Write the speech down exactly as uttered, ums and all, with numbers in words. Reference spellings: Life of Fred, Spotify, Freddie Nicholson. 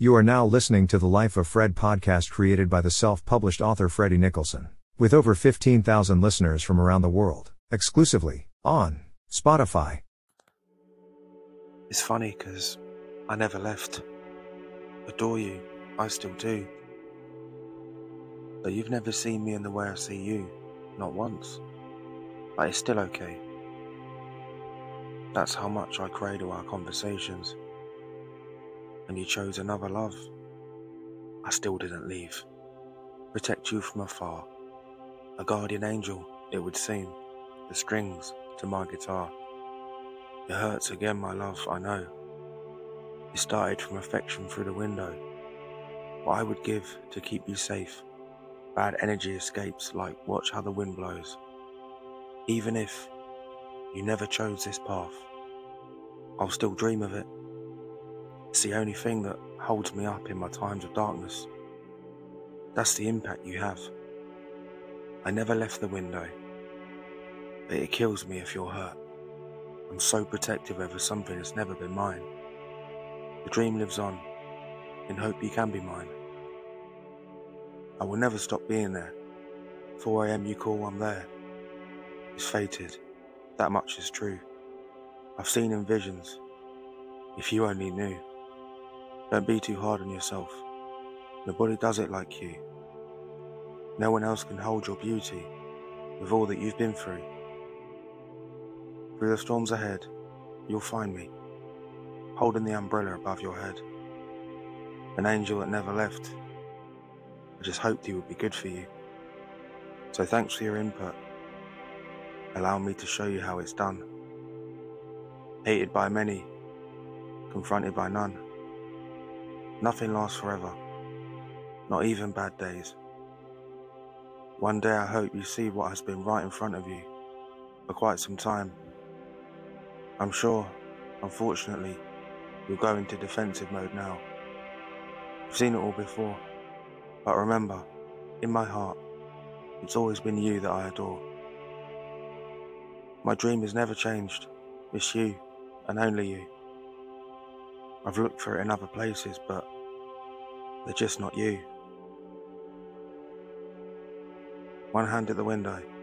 You are now listening to the Life of Fred podcast created by the self-published author Freddie Nicholson, with over fifteen thousand listeners from around the world, exclusively on Spotify. It's funny because I never left. Adore you, I still do. But you've never seen me in the way I see you, not once. But it's still okay. That's how much I cradle our conversations. And you chose another love. I still didn't leave. Protect you from afar. A guardian angel, it would seem, the strings to my guitar. It hurts again, my love, I know. It started from affection through the window. What I would give to keep you safe. Bad energy escapes like watch how the wind blows. Even if you never chose this path, I'll still dream of it. It's the only thing that holds me up in my times of darkness. That's the impact you have. I never left the window, but it kills me if you're hurt. I'm so protective over something that's never been mine. The dream lives on, in hope you can be mine. I will never stop being there. four a.m. you call, I'm there. It's fated, that much is true. I've seen in visions, if you only knew. Don't be too hard on yourself. Nobody does it like you. No one else can hold your beauty with all that you've been through. Through the storms ahead, you'll find me, holding the umbrella above your head. An angel that never left. I just hoped he would be good for you. So thanks for your input. Allow me to show you how it's done. Hated by many, confronted by none. Nothing lasts forever, not even bad days. One day I hope you see what has been right in front of you for quite some time. I'm sure, unfortunately, you'll go into defensive mode now. I've seen it all before, but remember, in my heart, it's always been you that I adore. My dream has never changed, it's you and only you. I've looked for it in other places, but they're just not you. One hand at the window.